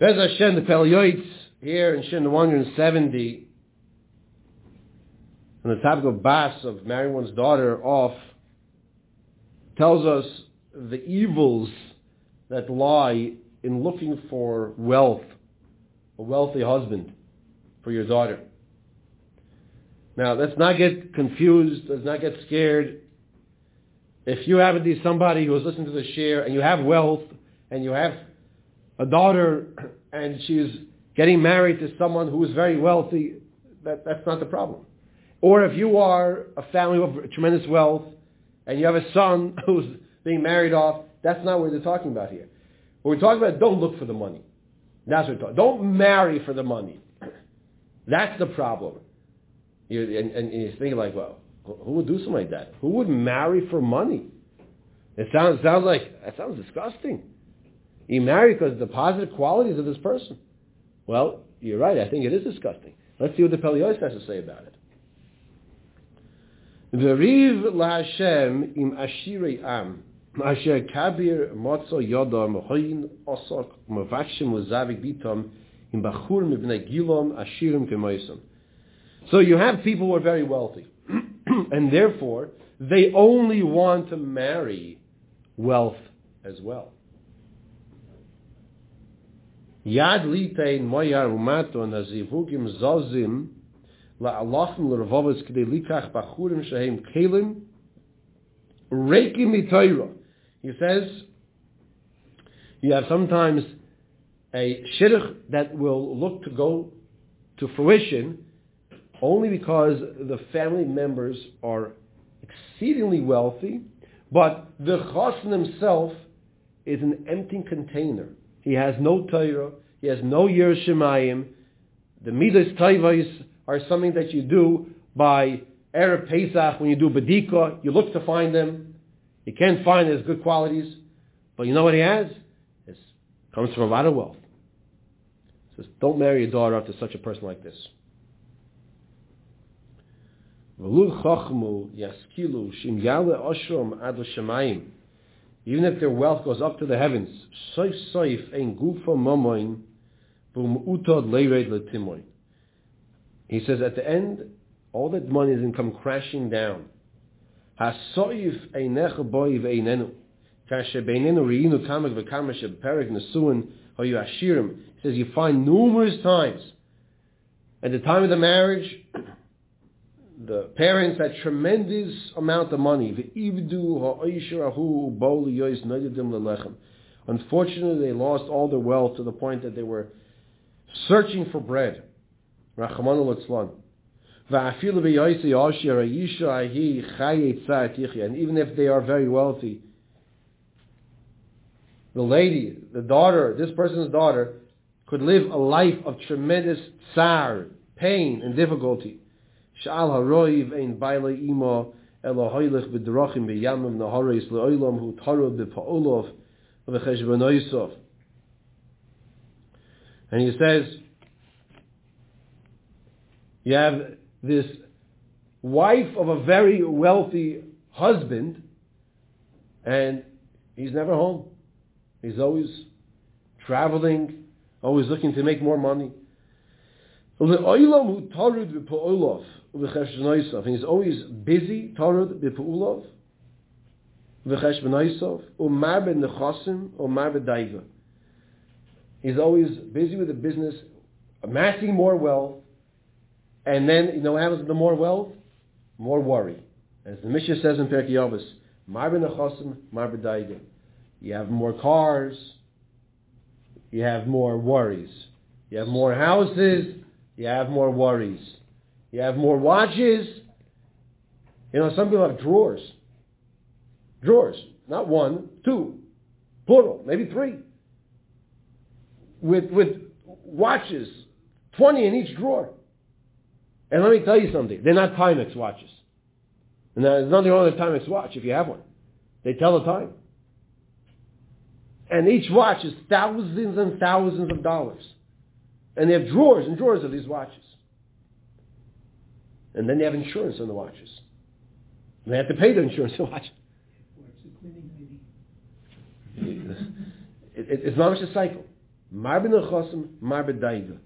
Be'ez HaShem, the Pele Yoetz, here in Shin 170, on the topic of Bas, of marrying one's daughter off, tells us the evils that lie in looking for wealth, a wealthy husband for your daughter. Now, let's not get confused, let's not get scared. If you have indeed somebody who is listening to the share, and you have wealth, and you have a daughter, and she's getting married to someone who is very wealthy, that's not the problem. Or if you are a family of tremendous wealth, and you have a son who's being married off, that's not what they're talking about here. What we're talking about, don't look for the money. That's what we're talking about. Don't marry for the money. That's the problem. And you think like, well, who would do something like that? Who would marry for money? It sounds disgusting. You marry because of the positive qualities of this person. Well, you're right. I think it is disgusting. Let's see what the Pele Yoetz has to say about it. V'riv laHashem im ashirei am, asher kabir matzo yada mehoyin asak mevakshim lezavik bitam im bachur mivnei gilam ashirim kemoisam. So you have people who are very wealthy, and therefore they only want to marry wealth as well. Yad litein moyar umaton hazivugim zazim la'alachim l'revavos k'dei likach bachurim shehem kelim reikim mitoyra. He says, you have sometimes a shidduch that will look to go to fruition only because the family members are exceedingly wealthy, but the chasn himself is an empty container. He has no Torah, he has no Yerushimaim. The Midas Taivais are something that you do by Erev Pesach when you do B'Dikah. You look to find them. You can't find his good qualities, but you know what he has? It comes from a lot of wealth. It says, don't marry your daughter after such a person like this. Even if their wealth goes up to the heavens, he says at the end, all that money is going to come crashing down. He says you find numerous times at the time of the marriage, the parents had tremendous amount of money. Unfortunately, they lost all their wealth to the point that they were searching for bread. And even if they are very wealthy, the lady, the daughter, this person's daughter, could live a life of tremendous tzar, pain and difficulty. And he says, you have this wife of a very wealthy husband, and he's never home. He's always traveling, always looking to make more money. And he's always busy, tarud v'peulov v'chesh benaysof. Umar ben Nachasim, Umar ben Daiva. He's always busy with the business, amassing more wealth, and then, you know what happens with the more wealth? More worry. As the Mishnah says in Perkei Yabis, Umar ben Nachasim, Umar ben Daiva. You have more cars, you have more worries. You have more houses, you have more worries. You have more watches. You know, some people have drawers. Drawers. Not one, two. Plural. Maybe three. With watches. 20 in each drawer. And let me tell you something. They're not Timex watches. And there's nothing wrong with a Timex watch if you have one. They tell the time. And each watch is thousands and thousands of dollars. And they have drawers and drawers of these watches. And then they have insurance on the watches. And they have to pay the insurance on the watch. It's not just a cycle. Umar ben Nachasim, Umar ben Daiva.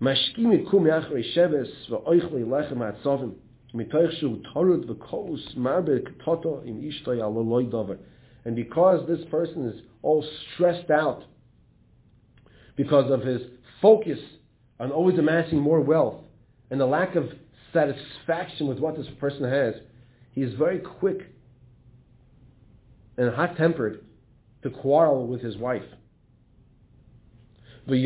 Mashkim ikum yachri sheves v'oichli lechem atzavim mitoich shu tarud v'kos Umar ben Toto im ishtay aloloi dover. And because this person is all stressed out because of his focus on always amassing more wealth and the lack of satisfaction with what this person has, he is very quick and hot-tempered to quarrel with his wife. He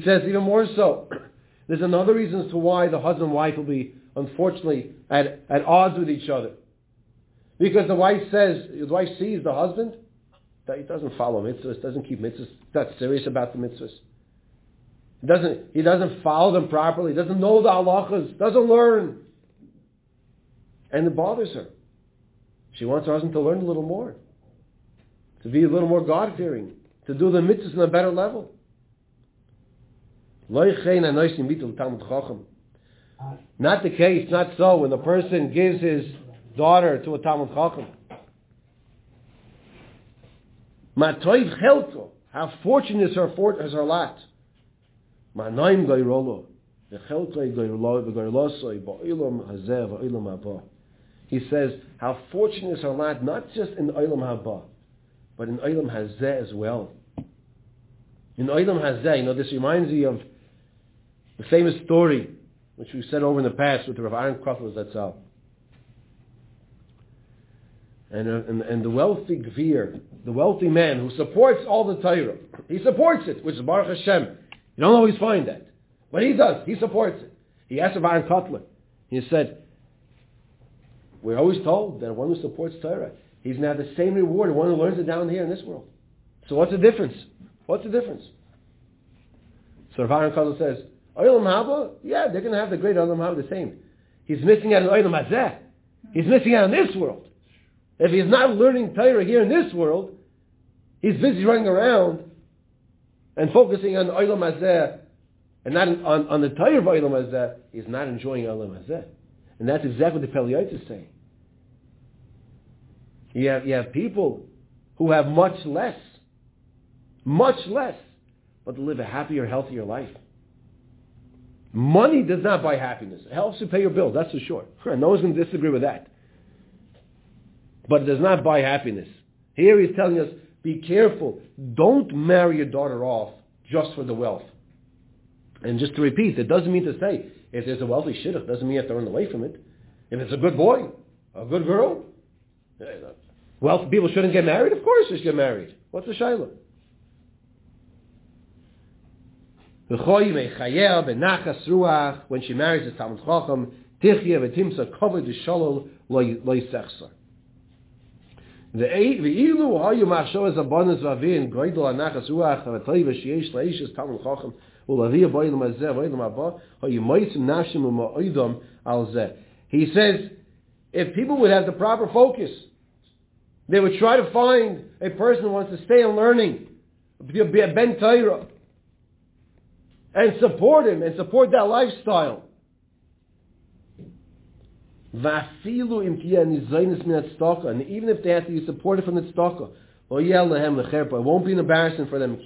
says even more so, there's another reason as to why the husband and wife will be, unfortunately, at odds with each other. Because the wife sees the husband, that he doesn't follow mitzvahs, doesn't keep mitzvahs, not serious about the mitzvahs. He doesn't follow them properly, doesn't know the halachas, doesn't learn. And it bothers her. She wants her husband to learn a little more, to be a little more God-fearing, to do the mitzvahs on a better level. Not the case, not so, when the person gives his daughter to a talmid chacham. Matoy chelto, how fortunate is her lot. Manaim gayrolo, v'chelto gayrolo v'gayrolosoi ba'olam hazeh va'olam haba. He says how fortunate is her lot, not just in olam haba, but in olam hazeh as well. In olam hazeh, this reminds me of the famous story which we've said over in the past with the Rav Aharon Kotler, that's all. And the wealthy man who supports all the Torah, he supports it, which is Baruch Hashem. You don't always find that, but he does. He supports it. He asked Aharon Kotler. He said, "We're always told that one who supports Torah, he's now the same reward one who learns it down here in this world. So what's the difference? What's the difference?" So Aharon Kotler says, "Olam Haba, yeah, they're going to have the great Olam Haba the same. He's missing out on Olam Hazeh. He's missing out on this world." If he's not learning Torah here in this world, he's busy running around and focusing on Olam Hazeh and not on the Torah of Olam Hazeh, he's not enjoying Olam Hazeh. And that's exactly what the Pele Yoetz is saying. You have people who have much less, but live a happier, healthier life. Money does not buy happiness. It helps you pay your bills, that's for sure. No one's going to disagree with that. But it does not buy happiness. Here he's telling us, be careful. Don't marry your daughter off just for the wealth. And just to repeat, it doesn't mean to say, if there's a wealthy shidduch, it doesn't mean you have to run away from it. If it's a good boy, a good girl, wealthy people shouldn't get married? Of course they should get married. What's the shayla? When she marries the talmid chacham, tichya v'timsa kavod v'shalol lo'isechsar. He says, if people would have the proper focus, they would try to find a person who wants to stay in learning, be a ben Torah, and support him, and support that lifestyle. And even if they have to be supported from the tzedakah, it won't be an embarrassment for them.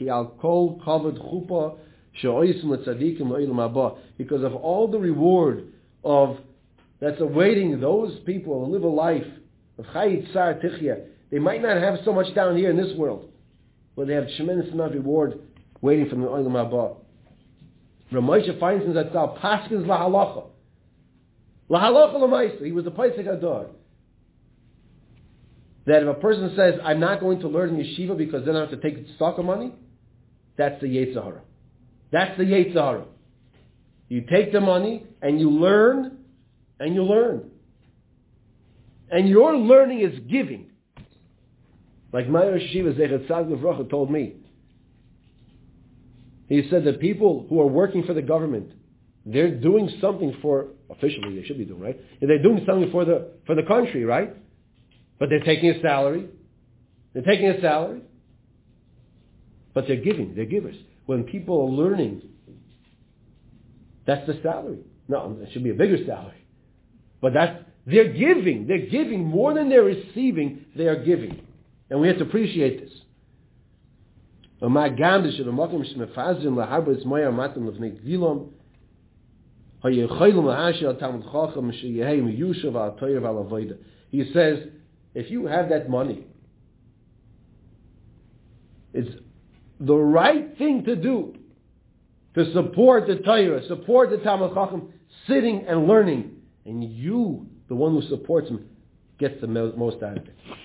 Because of all the reward that's awaiting those people who live a life of Khait Sar Tikhyya, they might not have so much down here in this world, but they have a tremendous amount of reward waiting for the Olam Haba. Ramaisha finds in that tzar paskin zla halacha. He was the Paisik Ador. That if a person says, I'm not going to learn in yeshiva because then I have to take the tzedakah money, that's the Yetzer Hara. You take the money and you learn. And your learning is giving. Like my yeshiva, Zecharia Gevracha told me. He said that people who are working for the government, they're doing something for, officially they should be doing, right? They're doing something for the country, right? But they're taking a salary. But they're giving. They're givers. When people are learning, that's the salary. No, it should be a bigger salary. But they're giving more than they're receiving, they are giving. And we have to appreciate this. He says, if you have that money, it's the right thing to do to support the Torah, support the Tamil Chacham, sitting and learning. And you, the one who supports him, gets the most out of it.